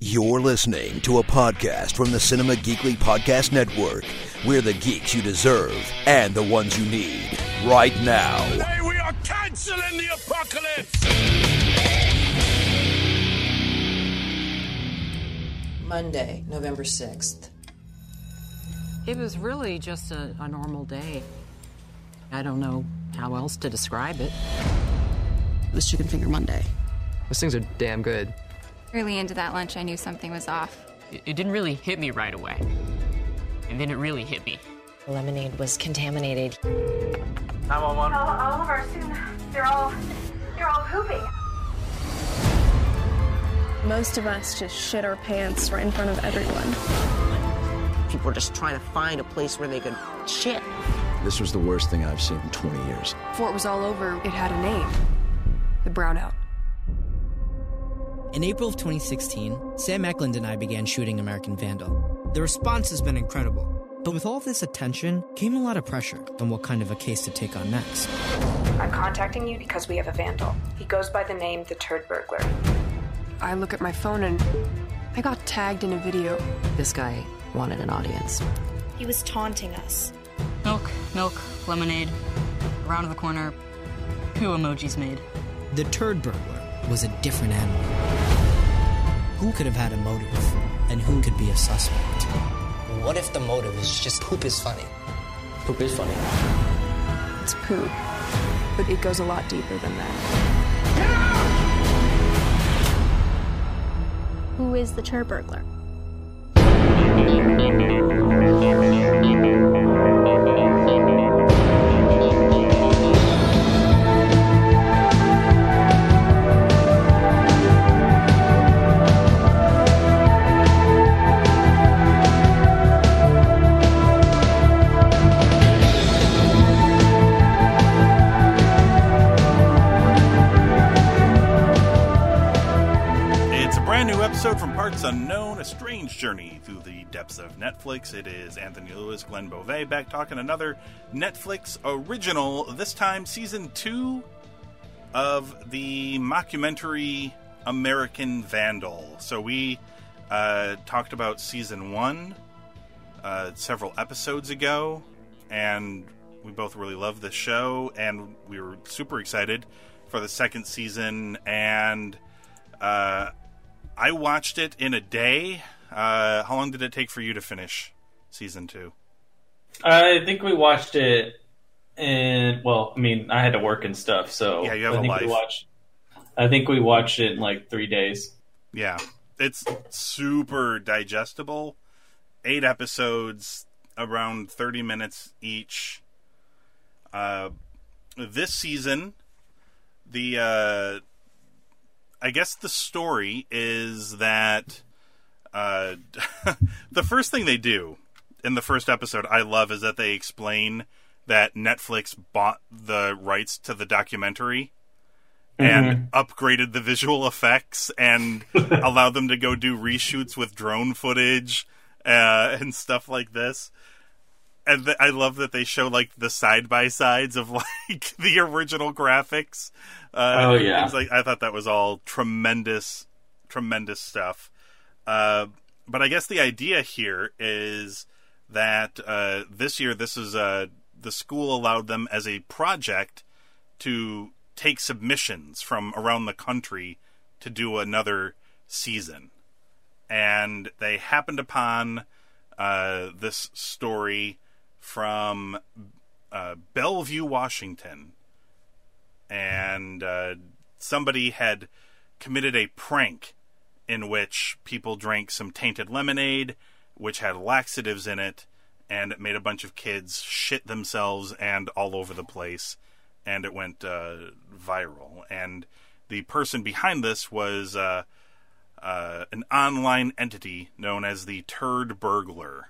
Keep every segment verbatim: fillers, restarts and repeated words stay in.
You're listening to a podcast from the Cinema Geekly Podcast Network. We're the geeks you deserve and the ones you need right now. Hey, we are canceling the apocalypse! Monday, November sixth. It was really just a, a normal day. I don't know how else to describe it. It was Chicken Finger Monday. Those things are damn good. Really into that lunch, I knew something was off. It, it didn't really hit me right away. And then it really hit me. The lemonade was contaminated. nine one one. All, all of our students, they're all, they're all pooping. Most of us just shit our pants right in front of everyone. People are just trying to find a place where they could shit. This was the worst thing I've seen in twenty years. Before it was all over, it had a name. The brownout. In April of twenty sixteen, Sam Eklund and I began shooting American Vandal. The response has been incredible, but with all of this attention came a lot of pressure on what kind of a case to take on next. I'm contacting you because we have a vandal. He goes by the name The Turd Burglar. I look at my phone and I got tagged in a video. This guy wanted an audience. He was taunting us. Milk, milk, lemonade, around the corner, poo emojis made. The Turd Burglar was a different animal. Who could have had a motive, and who could be a suspect? What if the motive is just poop is funny? Poop is funny. It's poop, but it goes a lot deeper than that. Get out! Who is the Turd Burglar? Unknown, a strange journey through the depths of Netflix. It is Anthony Lewis, Glenn Beauvais, back talking another Netflix original, this time season two of the mockumentary American Vandal. So we uh, talked about season one uh, several episodes ago, and we both really loved the show, and we were super excited for the second season, and uh I watched it in a day. Uh, how long did it take for you to finish season two? I think we watched it in, well, I mean, I had to work and stuff, so yeah, you have I a think life. We watched, I think we watched it in like three days. Yeah, it's super digestible. Eight episodes, around thirty minutes each. Uh, this season, the... Uh, I guess the story is that uh, the first thing they do in the first episode I love is that they explain that Netflix bought the rights to the documentary and mm-hmm. upgraded the visual effects and allowed them to go do reshoots with drone footage uh, and stuff like this. And th- I love that they show, like, the side-by-sides of, like, the original graphics. Uh, oh, yeah. Things like, I thought that was all tremendous, tremendous stuff. Uh, but I guess the idea here is that uh, this year, this is uh, the school allowed them as a project to take submissions from around the country to do another season. And they happened upon uh, this story from uh, Bellevue, Washington, and uh, somebody had committed a prank in which people drank some tainted lemonade, which had laxatives in it, and it made a bunch of kids shit themselves and all over the place, and it went uh, viral. And the person behind this was uh, uh, an online entity known as the Turd Burglar,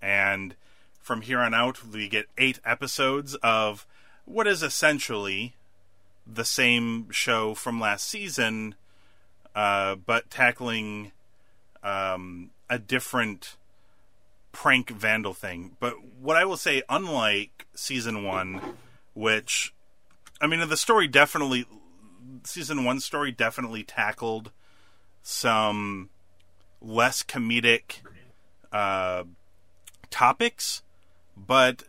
and from here on out, we get eight episodes of what is essentially the same show from last season, uh, but tackling um, a different prank vandal thing. But what I will say, unlike season one, which, I mean, the story definitely, season one's story definitely tackled some less comedic uh, topics, but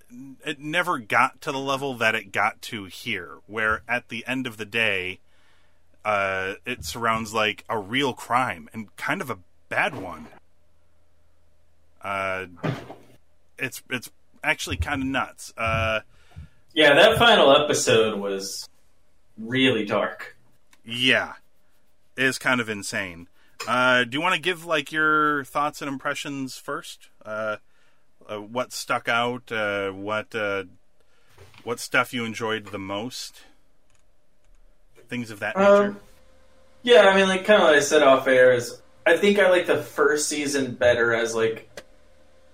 it never got to the level that it got to here, where at the end of the day, uh, it surrounds like a real crime, and kind of a bad one. Uh, it's it's actually kind of nuts. Uh, yeah, that final episode was really dark. Yeah, it is kind of insane. Uh, do you want to give like your thoughts and impressions first? Uh, uh, what stuck out? Uh, what uh, what stuff you enjoyed the most? Things of that um, nature. Yeah, I mean, like kind of what I said off air is I think I like the first season better as like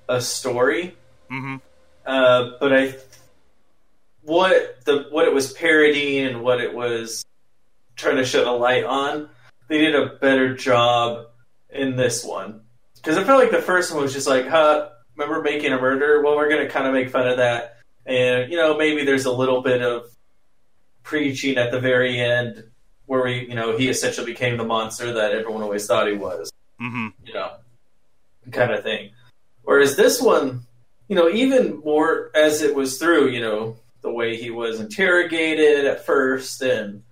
a story. Mm-hmm. Uh, but I what the what it was parodying and what it was trying to shed a light on, they did a better job in this one. Because I felt like the first one was just like, huh, remember Making a Murder? Well, we're going to kind of make fun of that. And, you know, maybe there's a little bit of preaching at the very end where we, you know, he essentially became the monster that everyone always thought he was. Mm-hmm. You know, kind of thing. Whereas this one, you know, even more as it was through, you know, the way he was interrogated at first and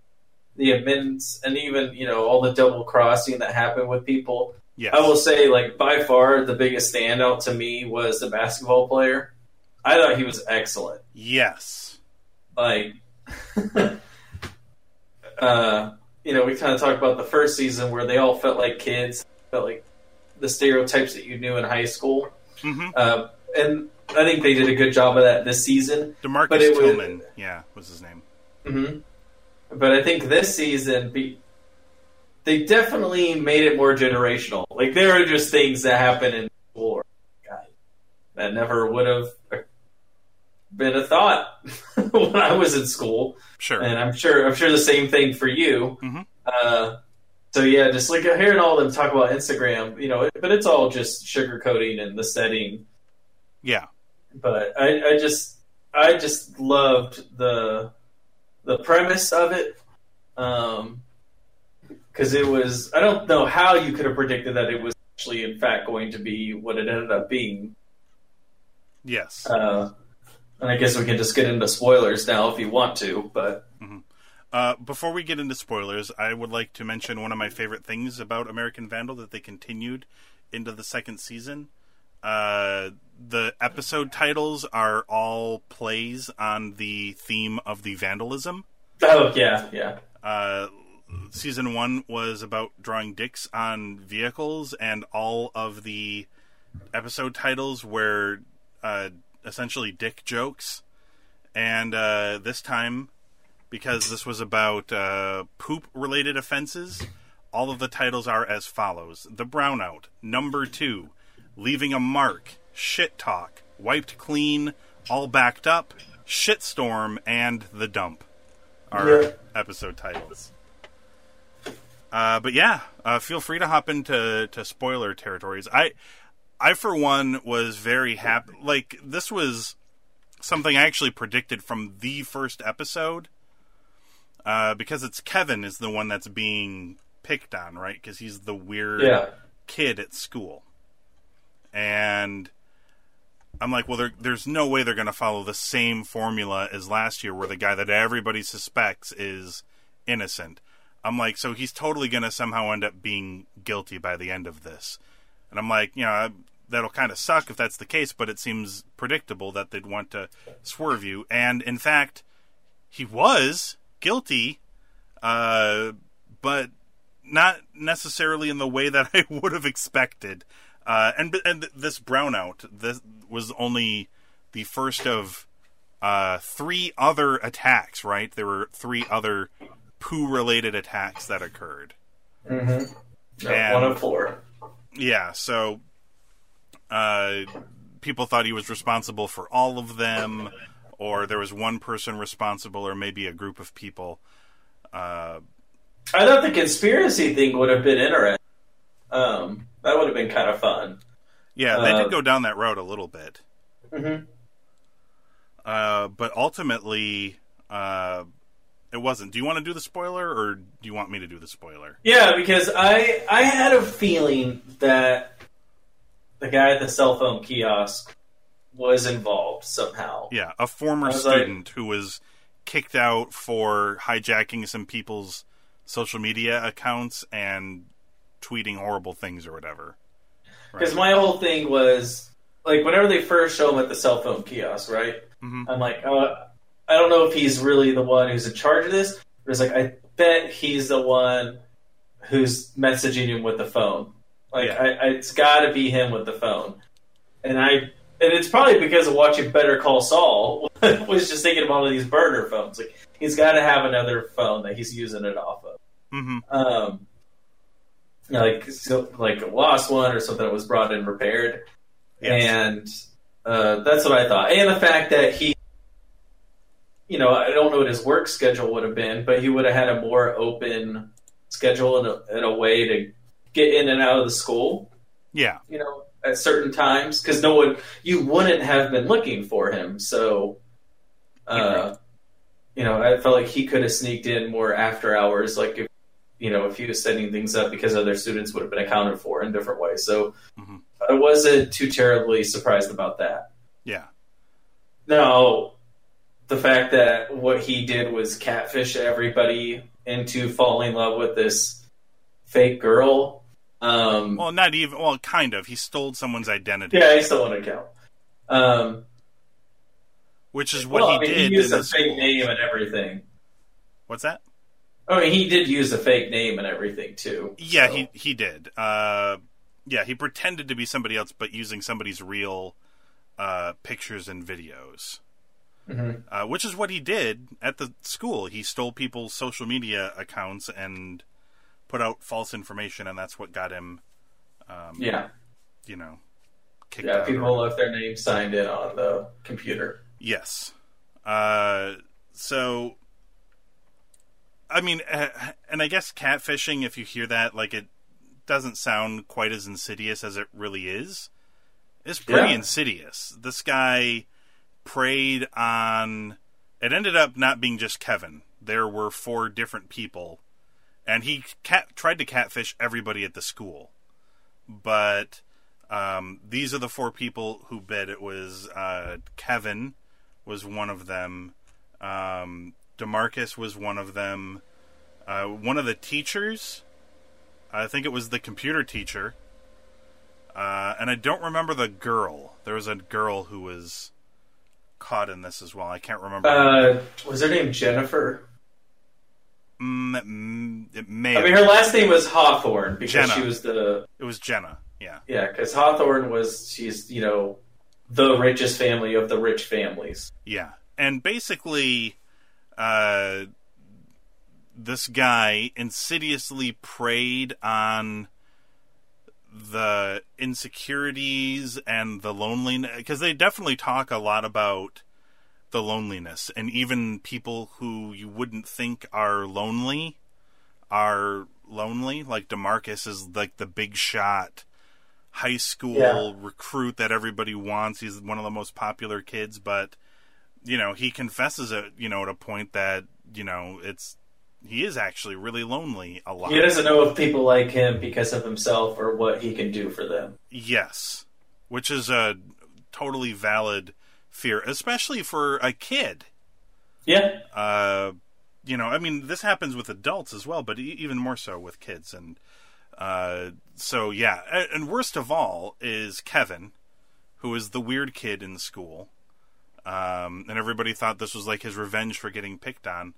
the amends and even, you know, all the double crossing that happened with people. Yes. I will say, like, by far the biggest standout to me was the basketball player. I thought he was excellent. Yes. Like, uh, you know, we kind of talked about the first season where they all felt like kids, felt like the stereotypes that you knew in high school. Mm-hmm. Uh, and I think they did a good job of that this season. DeMarcus Tillman, was, yeah, was his name. Mm-hmm. But I think this season, be, they definitely made it more generational. Like, there are just things that happen in war that never would have been a thought when I was in school. Sure. And I'm sure I'm sure the same thing for you. Mm-hmm. Uh, so, yeah, just like hearing all of them talk about Instagram, you know, but it's all just sugarcoating and the setting. Yeah. But I, I just I just loved the... the premise of it, um, because it was, I don't know how you could have predicted that it was actually, in fact, going to be what it ended up being. Yes. Uh, and I guess we can just get into spoilers now if you want to, but... Mm-hmm. Uh, before we get into spoilers, I would like to mention one of my favorite things about American Vandal that they continued into the second season. Uh, the episode titles are all plays on the theme of the vandalism. Oh, yeah, yeah. Uh, season one was about drawing dicks on vehicles, and all of the episode titles were uh, essentially dick jokes. And uh, this time, because this was about uh, poop-related offenses, all of the titles are as follows. The Brownout, Number Two, Leaving a Mark, Shit Talk, Wiped Clean, All Backed Up, Shitstorm, and The Dump are yeah. episode titles. Uh, but yeah, uh, feel free to hop into to spoiler territories. I, I for one, was very happy. Like, this was something I actually predicted from the first episode. Uh, because it's Kevin is the one that's being picked on, right? Because he's the weird yeah. kid at school. And I'm like, well, there, there's no way they're going to follow the same formula as last year where the guy that everybody suspects is innocent. I'm like, so he's totally going to somehow end up being guilty by the end of this. And I'm like, you know, I, that'll kind of suck if that's the case, but it seems predictable that they'd want to swerve you. And, in fact, he was guilty, uh, but not necessarily in the way that I would have expected. Uh, and and this brownout, this was only the first of uh, three other attacks, right? There were three other poo-related attacks that occurred. Mm-hmm. No, one of four. Yeah, so uh, people thought he was responsible for all of them, or there was one person responsible, or maybe a group of people. Uh, I thought the conspiracy thing would have been interesting. Um, that would have been kind of fun. Yeah, they uh, did go down that road a little bit. Mm-hmm. Uh, but ultimately, uh, It wasn't. Do you want to do the spoiler, or do you want me to do the spoiler? Yeah, because I I had a feeling that the guy at the cell phone kiosk was involved somehow. Yeah, a former student like, who was kicked out for hijacking some people's social media accounts and tweeting horrible things or whatever. Because right. My whole thing was, like, whenever they first show him at the cell phone kiosk, right? Mm-hmm. I'm like, uh, I don't know if he's really the one who's in charge of this, but it's like, I bet he's the one who's messaging him with the phone. Like, yeah. I, I, it's got to be him with the phone. And I... And it's probably because of watching Better Call Saul, was just thinking of all of these burner phones. Like, he's got to have another phone that he's using it off of. Mm-hmm. Um, you know, like, so, like a lost one or something that was brought in repaired. Yes. And uh, that's what I thought. And the fact that he, you know, I don't know what his work schedule would have been, but he would have had a more open schedule and a, and a way to get in and out of the school. Yeah. You know? At certain times, because no one, you wouldn't have been looking for him. So, uh, you know, I felt like he could have sneaked in more after hours. Like, if, you know, if he was setting things up, because other students would have been accounted for in different ways. So mm-hmm. I wasn't too terribly surprised about that. Yeah. Now, the fact that what he did was catfish everybody into falling in love with this fake girl. Um, well, not even. Well, kind of. He stole someone's identity. Yeah, he stole an account. Um, Which is what well, he I mean, did. He used in a fake school. name and everything. What's that? I mean, he did use a fake name and everything too. Yeah, so. he he did. Uh, yeah, he pretended to be somebody else, but using somebody's real uh, pictures and videos. Mm-hmm. Uh, which is what he did at the school. He stole people's social media accounts and put out false information, and that's what got him, um, yeah, you know, kicked yeah, out. Yeah, people left their name signed in on the computer. Yes. Uh, so, I mean, and I guess catfishing, if you hear that, like, it doesn't sound quite as insidious as it really is. It's pretty yeah. insidious. This guy preyed on... It ended up not being just Kevin. There were four different people. And he cat, tried to catfish everybody at the school. But um, these are the four people who bid. It was uh, Kevin was one of them. Um, DeMarcus was one of them. Uh, one of the teachers, I think it was the computer teacher. Uh, and I don't remember the girl. There was a girl who was caught in this as well. I can't remember. Uh, was her name Jennifer? Mm, it may I mean, her last name was Hawthorne because Jenna. she was the. It was Jenna, yeah, yeah, because Hawthorne was she's you know the richest family of the rich families. Yeah, and basically, uh, this guy insidiously preyed on the insecurities and the loneliness, because they definitely talk a lot about the loneliness, and even people who you wouldn't think are lonely are lonely. Like DeMarcus is like the big shot high school yeah. recruit that everybody wants. He's one of the most popular kids, but you know, he confesses it, you know, at a point that, you know, it's, he is actually really lonely a lot. He doesn't know if people like him because of himself or what he can do for them. Yes. Which is a totally valid fear, especially for a kid. Yeah. Uh, you know, I mean, this happens with adults as well, but e- even more so with kids. And uh, so, yeah. And worst of all is Kevin, who is the weird kid in school. Um, and everybody thought this was like his revenge for getting picked on.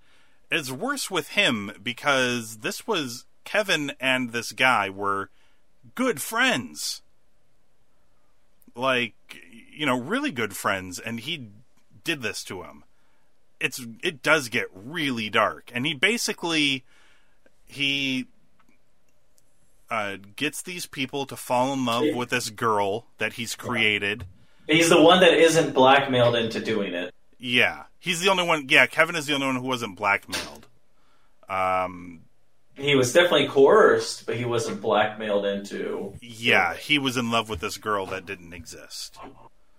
It's worse with him because this was Kevin and this guy were good friends. Like, you know, really good friends, and he did this to him. It's it does get really dark, and he basically he uh, gets these people to fall in love with this girl that he's created. He's the one that isn't blackmailed into doing it. Yeah, he's the only one. Yeah, Kevin is the only one who wasn't blackmailed. Um. He was definitely coerced, but he wasn't blackmailed into... Yeah, he was in love with this girl that didn't exist.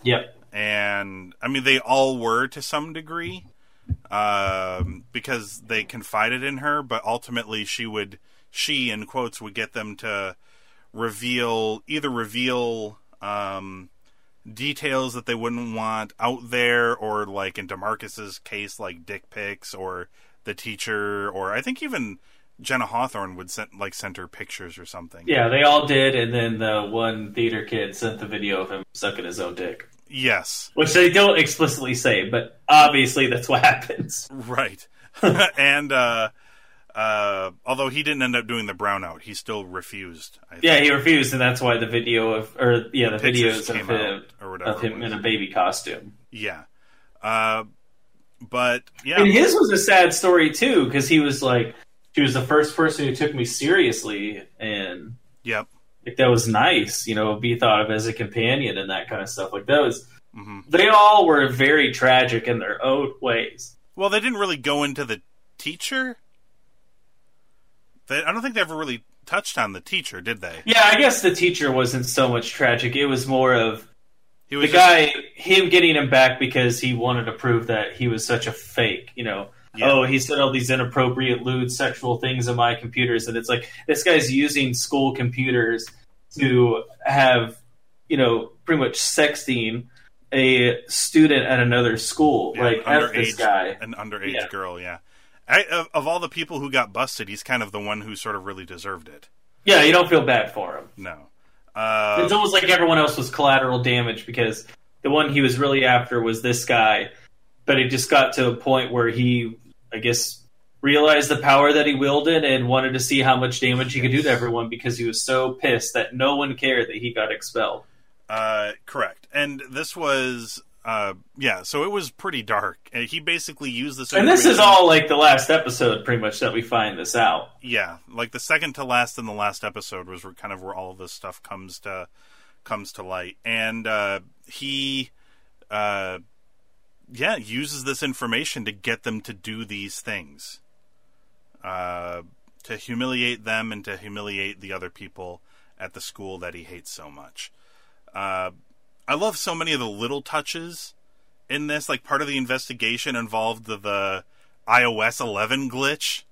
Yep. And, I mean, they all were to some degree. um, because they confided in her, but ultimately she would, she in quotes, would get them to reveal, either reveal um, details that they wouldn't want out there, or like in DeMarcus's case, like dick pics or the teacher, or I think even Jenna Hawthorne would send like sent her pictures or something. Yeah, they all did, and then the one theater kid sent the video of him sucking his own dick. Yes, which they don't explicitly say, but obviously that's what happens, right? And uh, uh, although he didn't end up doing the brownout, he still refused. I think. Yeah, he refused, and that's why the video of or yeah, the, the videos of him, or of him in a baby costume. Yeah, uh, but yeah, and his was a sad story too, because he was like. She was the first person who took me seriously, and yep, like that was nice, you know, be thought of as a companion and that kind of stuff. Like that was, mm-hmm. They all were very tragic in their own ways. Well, they didn't really go into the teacher. They, I don't think they ever really touched on the teacher, did they? Yeah, I guess the teacher wasn't so much tragic. It was more of he was the just... guy, him getting him back because he wanted to prove that he was such a fake, you know. Yeah. Oh, he said all these inappropriate, lewd, sexual things in my computers. And it's like, this guy's using school computers to have, you know, pretty much sexting a student at another school. Yeah, like, F this guy. An underage yeah. girl, yeah. I, of, of all the people who got busted, he's kind of the one who sort of really deserved it. Yeah, you don't feel bad for him. No. Uh, it's almost like everyone else was collateral damage, because the one he was really after was this guy. But it just got to a point where he, I guess, realized the power that he wielded and wanted to see how much damage he could do to everyone, because he was so pissed that no one cared that he got expelled. Uh, correct. And this was, uh, yeah, so it was pretty dark. And he basically used this... And this is all, like, the last episode, pretty much, that we find this out. Yeah, like, the second to last and the last episode was kind of where all of this stuff comes to, comes to light. And uh, he... Uh, yeah, uses this information to get them to do these things. Uh, to humiliate them and to humiliate the other people at the school that he hates so much. Uh, I love so many of the little touches in this. Like, part of the investigation involved the, the I O S eleven glitch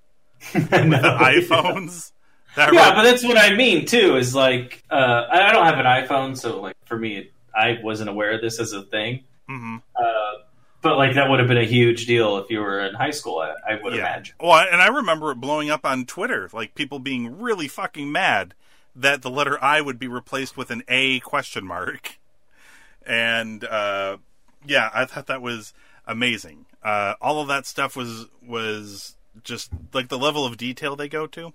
with no, the iPhones. Yeah, that yeah wrote... but that's what I mean, too, is like, uh, I don't have an iPhone, so like for me, I wasn't aware of this as a thing. Mm-hmm. Uh, But, like, that would have been a huge deal if you were in high school, I, I would yeah. imagine. Well, and I remember it blowing up on Twitter. Like, people being really fucking mad that the letter I would be replaced with an A question mark. And, uh, yeah, I thought that was amazing. Uh, all of that stuff was, was just, like, the level of detail they go to.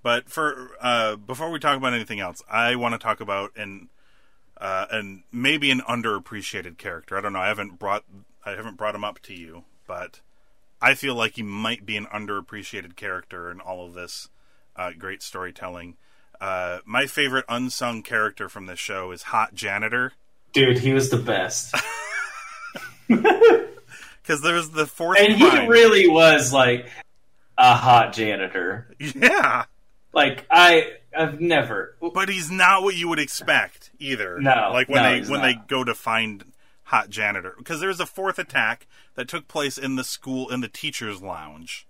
But for uh, before we talk about anything else, I want to talk about an... Uh, and maybe an underappreciated character. I don't know. I haven't brought I haven't brought him up to you, but I feel like he might be an underappreciated character in all of this uh, great storytelling. Uh, my favorite unsung character from this show is Hot Janitor. Dude, he was the best. Because there was the fourth, and he crime. Really was like a hot janitor. Yeah, like I. I've never. But he's not what you would expect either. No, like when no, they when not. they go to find Hot Janitor, because there's a fourth attack that took place in the school in the teacher's lounge,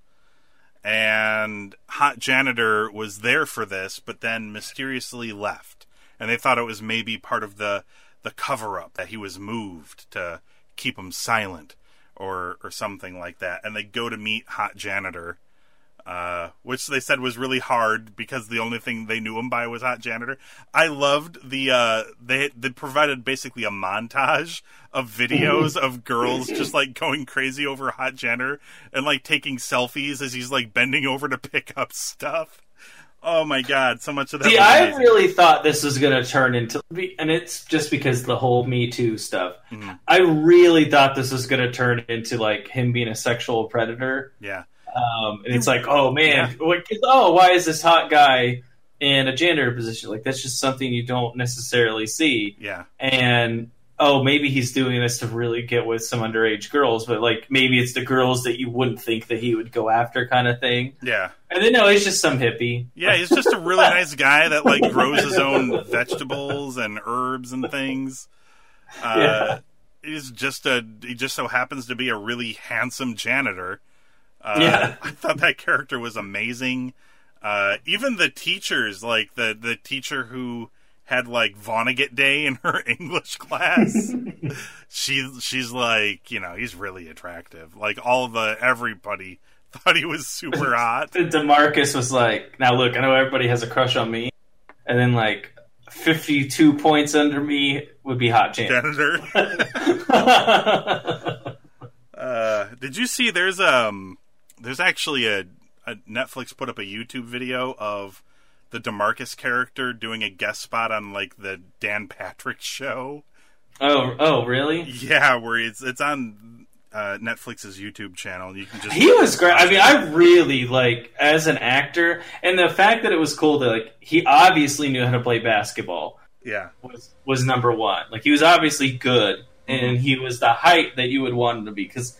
and Hot Janitor was there for this, but then mysteriously left, and they thought it was maybe part of the the cover up that he was moved to keep him silent or or something like that, and they go to meet Hot Janitor. Uh, which they said was really hard because the only thing they knew him by was Hot Janitor. I loved the, uh, they, they provided basically a montage of videos of girls just like going crazy over Hot Janitor and like taking selfies as he's like bending over to pick up stuff. Oh my God. So much of that. See, I really thought this was going to turn into, and it's just because the whole Me Too stuff. Mm-hmm. I really thought this was going to turn into like him being a sexual predator. Yeah. Um, and it's like, oh man, yeah. like, oh, why is this hot guy in a janitor position? Like, that's just something you don't necessarily see. Yeah. And, oh, maybe he's doing this to really get with some underage girls, but like, maybe it's the girls that you wouldn't think that he would go after kind of thing. Yeah. And then, no, he's just some hippie. Yeah, he's just a really nice guy that like grows his own vegetables and herbs and things. Uh, yeah. is just a he just so happens to be a really handsome janitor. Uh, yeah, I thought that character was amazing. Uh, even the teachers, like the the teacher who had like Vonnegut Day in her English class. she she's like, you know, he's really attractive. Like all the everybody thought he was super hot. DeMarcus was like, now look, I know everybody has a crush on me, and then like fifty-two points under me would be hot janitor. uh, did you see? There's um, there's actually a, a Netflix put up a YouTube video of the DeMarcus character doing a guest spot on like the Dan Patrick show. Oh, oh, really? Yeah, where it's it's on uh, Netflix's YouTube channel. You can just he was great. I mean, I really like as an actor, and the fact that it was cool that like he obviously knew how to play basketball. Yeah, was was number one. Like he was obviously good, and he was the height that you would want him to be. Because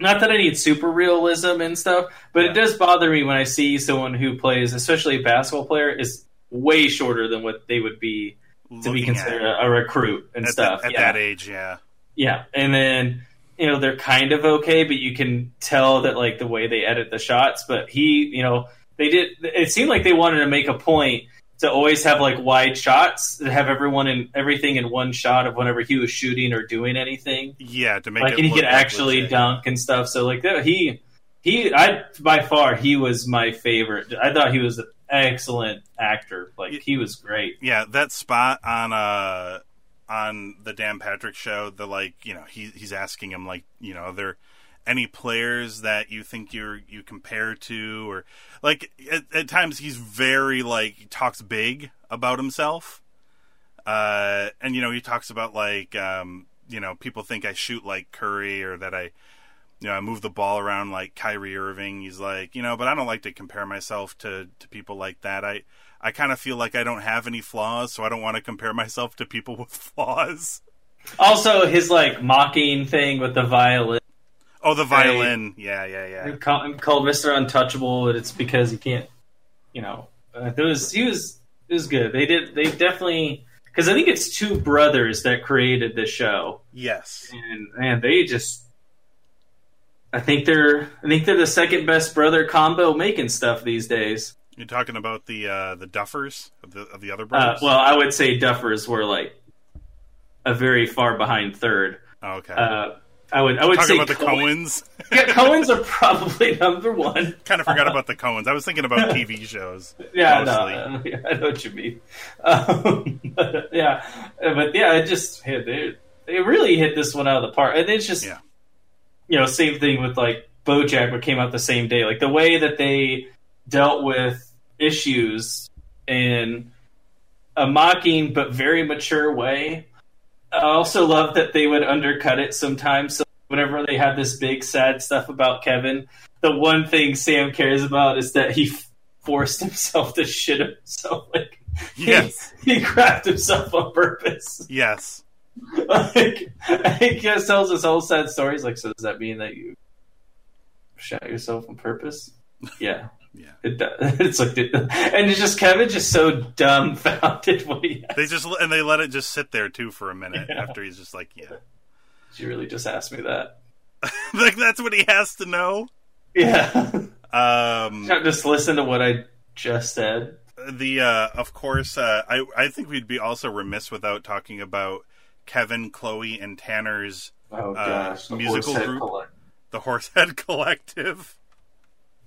not that I need super realism and stuff, but yeah. It does bother me when I see someone who plays, especially a basketball player, is way shorter than what they would be Looking to be considered at, a recruit and at stuff. The, at yeah. that age, yeah. Yeah, and then, you know, they're kind of okay, but you can tell that, like, the way they edit the shots, but he, you know, they did, it seemed like they wanted to make a point to always have, like, wide shots, to have everyone and everything in one shot of whenever he was shooting or doing anything. Yeah, to make like, it and look he could actually legit. Dunk and stuff. So, like, he, he, I, by far, he was my favorite. I thought he was an excellent actor. Like, he was great. Yeah, that spot on, uh, on the Dan Patrick show, the, like, you know, he, he's asking him, like, you know, they're, any players that you think you're, you compare to, or like at, at times he's very like, he talks big about himself. Uh, and you know, he talks about like, um, you know, people think I shoot like Curry or that I, you know, I move the ball around like Kyrie Irving. He's like, you know, but I don't like to compare myself to, to people like that. I, I kind of feel like I don't have any flaws, so I don't want to compare myself to people with flaws. Also his like mocking thing with the violin. Oh, the violin. Hey, yeah, yeah, yeah. I'm called, I'm called Mister Untouchable, but it's because he can't, you know. Uh, it was, he was, it was good. They did, they definitely, because I think it's two brothers that created this show. Yes. And, and they just, I think they're, I think they're the second best brother combo making stuff these days. You're talking about the, uh, the Duffers of the, of the other brothers? Uh, well, I would say Duffers were like a very far behind third. Oh, okay. Uh, I would, I would talking say about the Coens. Yeah, Coens are probably number one. Kind of forgot about the Coens. I was thinking about T V shows. Yeah, no, yeah, I know what you mean. Um, but, yeah, but yeah, it just hit. It, it really hit this one out of the park, and it's just, yeah. You know, same thing with like Bojack, which came out the same day. Like the way that they dealt with issues in a mocking but very mature way. I also love that they would undercut it sometimes. So whenever they had this big sad stuff about Kevin, the one thing Sam cares about is that he f- forced himself to shit himself. Like, yes, he, he crapped himself on purpose. Yes, like he just tells us whole sad stories. Like, so does that mean that you shot yourself on purpose? Yeah, yeah. It does. It's like, and it's just Kevin just so dumbfounded what he asked. They just and they let it just sit there too for a minute yeah. After he's just like, yeah. Did you really just ask me that? Like that's what he has to know. Yeah. Um, just listen to what I just said. The uh, of course, uh, I I think we'd be also remiss without talking about Kevin, Chloe, and Tanner's oh, gosh. Uh, musical group, Collect- the Horsehead Collective.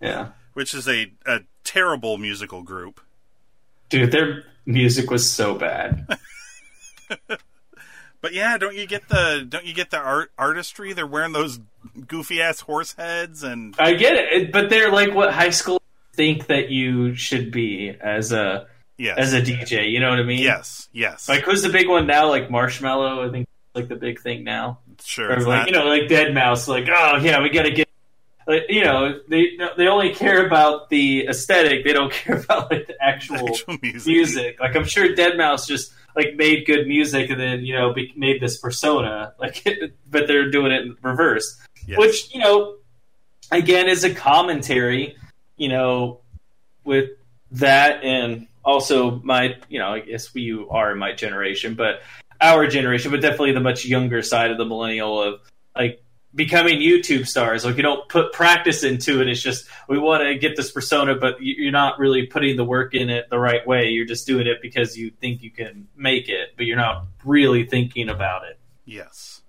Yeah. Which is a, a terrible musical group. Dude, their music was so bad. But yeah, don't you get the don't you get the art artistry? They're wearing those goofy ass horse heads, and I get it, but they're like what high school think that you should be as a yes. as a D J. You know what I mean? Yes, yes. Like who's the big one now? Like Marshmallow, I think, like the big thing now. Sure, or like not... you know, like Deadmau five. Like oh yeah, we gotta get. You know, they they only care about the aesthetic. They don't care about like the actual, actual music. music. Like I'm sure deadmau five just like made good music and then you know be, made this persona. Like, but they're doing it in reverse, yes. Which you know, again, is a commentary. You know, with that and also my, you know, I guess we you are in my generation, but our generation, but definitely the much younger side of the millennial of like becoming YouTube stars. Like you don't put practice into it. It's just, we want to get this persona, but you're not really putting the work in it the right way. You're just doing it because you think you can make it, but you're not really thinking about it. Yes.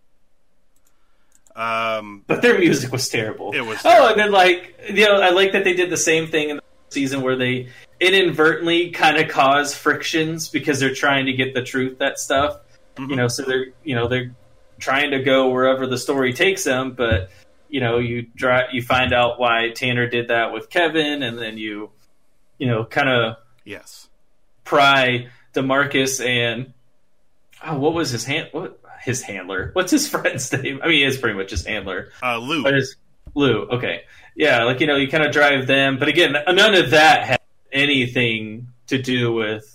Um, but their music was terrible. It was terrible. Oh, and then like, you know, I like that they did the same thing in the season where they inadvertently kind of cause frictions because they're trying to get the truth, that stuff, mm-hmm. you know, so they're, you know, they're trying to go wherever the story takes them, but you know, you dry, you find out why Tanner did that with Kevin, and then you, you know, kind of yes, pry DeMarcus and oh, what was his hand? What his handler? What's his friend's name? I mean, he is pretty much his handler. Uh, Lou. But his, Lou. Okay, yeah, like you know, you kind of drive them, but again, none of that had anything to do with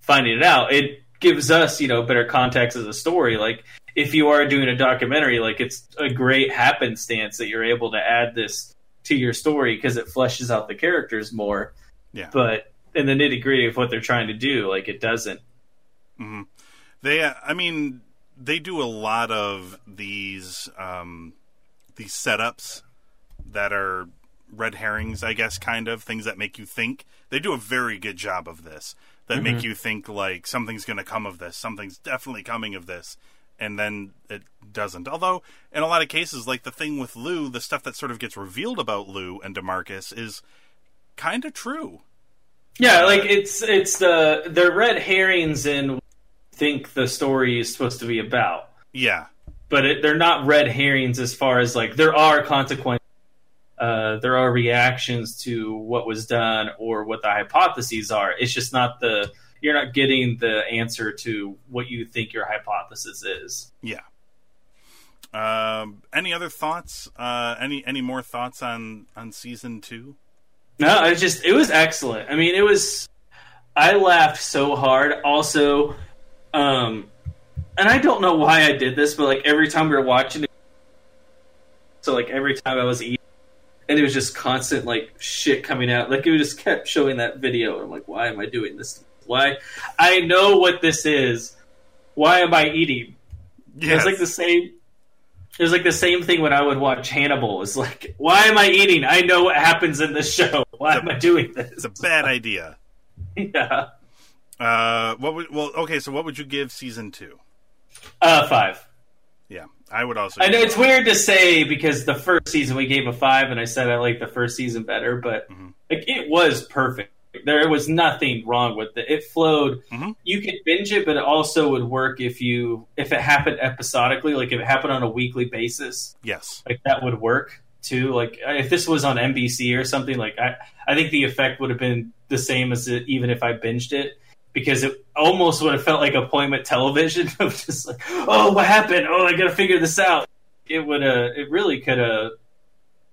finding it out. It gives us, you know, better context as a story. Like if you are doing a documentary, like it's a great happenstance that you're able to add this to your story because it fleshes out the characters more. Yeah. But in the nitty gritty of what they're trying to do, like it doesn't. Mm-hmm. They, I mean, they do a lot of these, um, these setups that are red herrings, I guess, kind of things that make you think. They do a very good job of this. That mm-hmm. make you think, like, something's going to come of this. Something's definitely coming of this. And then it doesn't. Although, in a lot of cases, like the thing with Lou, the stuff that sort of gets revealed about Lou and DeMarcus is kind of true. Yeah, like, it's it's the, the red herrings in what you think the story is supposed to be about. Yeah. But it, they're not red herrings as far as, like, there are consequences. Uh, there are reactions to what was done or what the hypotheses are. It's just not the, you're not getting the answer to what you think your hypothesis is. Yeah. Um, any other thoughts? Uh, any, any more thoughts on, on season two? No, it was just, it was excellent. I mean, it was, I laughed so hard also. Um, and I don't know why I did this, but like every time we were watching it, so like every time I was eating, and it was just constant, like, shit coming out. Like, it just kept showing that video. I'm like, why am I doing this? Why? I know what this is. Why am I eating? Yes. It was like the same. It was like the same thing when I would watch Hannibal. It's like, why am I eating? I know what happens in this show. Why it's am a, I doing this? It's a bad idea. Yeah. Uh. What would, well, okay, so what would you give season two? Uh, five. Yeah. I would also. I know it's weird to say because the first season we gave a five, and I said I liked the first season better, but mm-hmm. like it was perfect. There was nothing wrong with it. It flowed. Mm-hmm. You could binge it, but it also would work if you if it happened episodically, like if it happened on a weekly basis. Yes, like that would work too. Like if this was on N B C or something, like I I think the effect would have been the same as it, even if I binged it. Because it almost would have felt like appointment television of just like, oh, what happened? Oh, I got to figure this out. It would have, it really could have,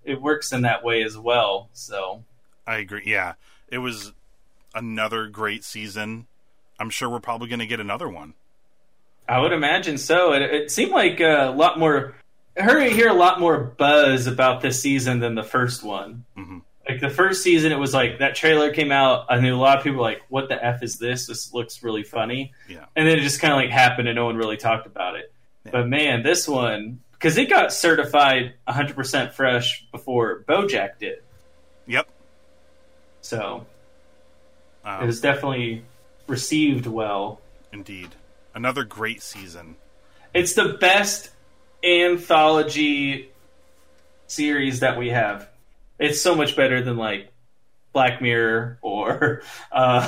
it works in that way as well. So I agree. Yeah. It was another great season. I'm sure we're probably going to get another one. I would imagine so. It, it seemed like a lot more, I heard I hear a lot more buzz about this season than the first one. Mm-hmm. Like, the first season, it was like, that trailer came out, I knew a lot of people were like, what the F is this? This looks really funny. Yeah. And then it just kind of, like, happened and no one really talked about it. Yeah. But, man, this one, because it got certified one hundred percent fresh before Bojack did. Yep. So, um, it was definitely received well. Indeed. Another great season. It's the best anthology series that we have. It's so much better than, like, Black Mirror or... Uh,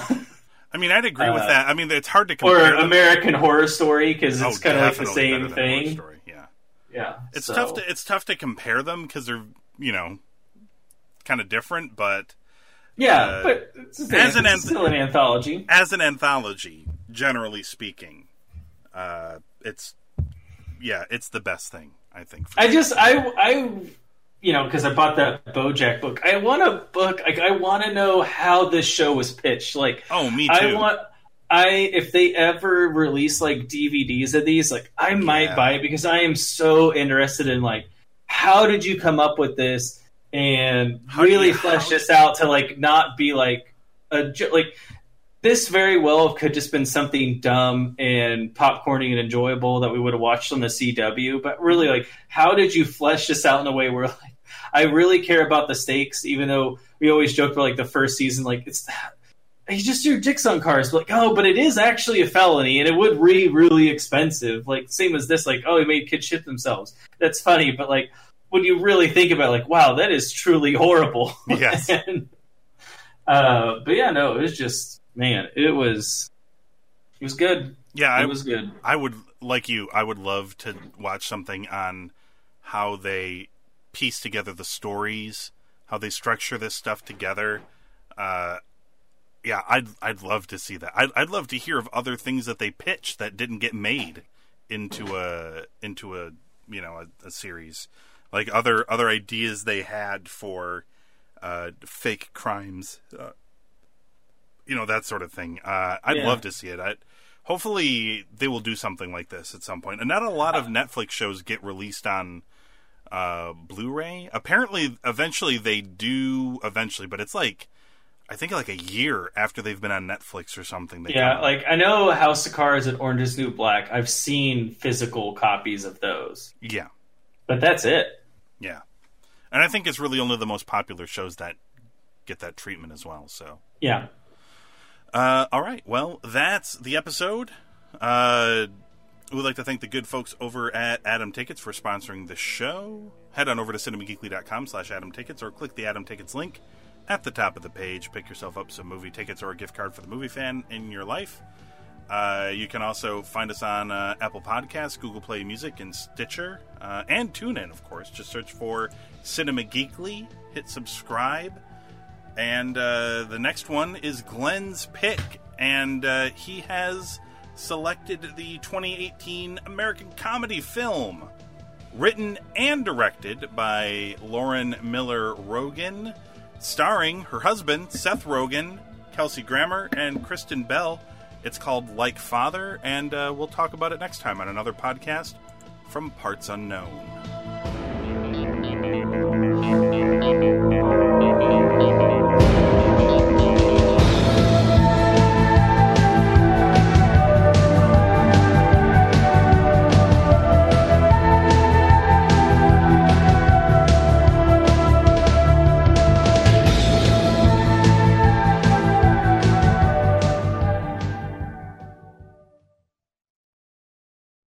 I mean, I'd agree uh, with that. I mean, it's hard to compare... Or American them. Horror Story, because it's oh, kind of like the same thing. Yeah. Yeah. It's, so. tough to, it's tough to compare them, because they're, you know, kind of different, but... Yeah, uh, but it's, an, as an it's anth- still an anthology. As an anthology, generally speaking, uh, it's... Yeah, it's the best thing, I think. I me. just... I... I You know, because I bought that Bojack book. I want a book. Like, I want to know how this show was pitched. Like, oh, me too. I want. I if they ever release like D V Ds of these, like I might yeah. buy it because I am so interested in like how did you come up with this and how really you, flesh how... this out to like not be like a like this very well could just been something dumb and popcorny and enjoyable that we would have watched on the C W. But really, like, how did you flesh this out in a way where, like, I really care about the stakes, even though we always joke about, like, the first season, like, it's you just threw dicks on cars. Like, oh, but it is actually a felony, and it would be really expensive. Like, same as this, like, oh, he made kids shit themselves. That's funny, but, like, when you really think about it, like, wow, that is truly horrible. Yes. and, uh, but, yeah, no, it was just, man, it was it was good. Yeah, it I, was good. I would, like you, I would love to watch something on how they piece together the stories, how they structure this stuff together. Uh, yeah, I'd I'd love to see that. I'd I'd love to hear of other things that they pitched that didn't get made into a into a you know a, a series, like other other ideas they had for uh, fake crimes, uh, you know that sort of thing. Uh, I'd yeah. love to see it. I hopefully they will do something like this at some point. And not a lot of Netflix shows get released on uh, Blu-ray. Apparently, eventually they do. Eventually, but it's like, I think like a year after they've been on Netflix or something. They yeah, like I know House of Cards and Orange is the New Black. I've seen physical copies of those. Yeah. But that's it. Yeah. And I think it's really only the most popular shows that get that treatment as well. So yeah. Uh, all right. Well, that's the episode. Uh, we'd like to thank the good folks over at Adam Tickets for sponsoring the show. Head on over to cinemageekly.com slash Adam Tickets or click the Adam Tickets link at the top of the page. Pick yourself up some movie tickets or a gift card for the movie fan in your life. Uh, you can also find us on uh, Apple Podcasts, Google Play Music, and Stitcher, uh, and TuneIn, of course. Just search for Cinema Geekly, hit subscribe, and uh, the next one is Glenn's pick, and uh, he has selected the twenty eighteen American comedy film, written and directed by Lauren Miller Rogan, starring her husband, Seth Rogen, Kelsey Grammer, and Kristen Bell. It's called Like Father, and uh, we'll talk about it next time on another podcast from Parts Unknown.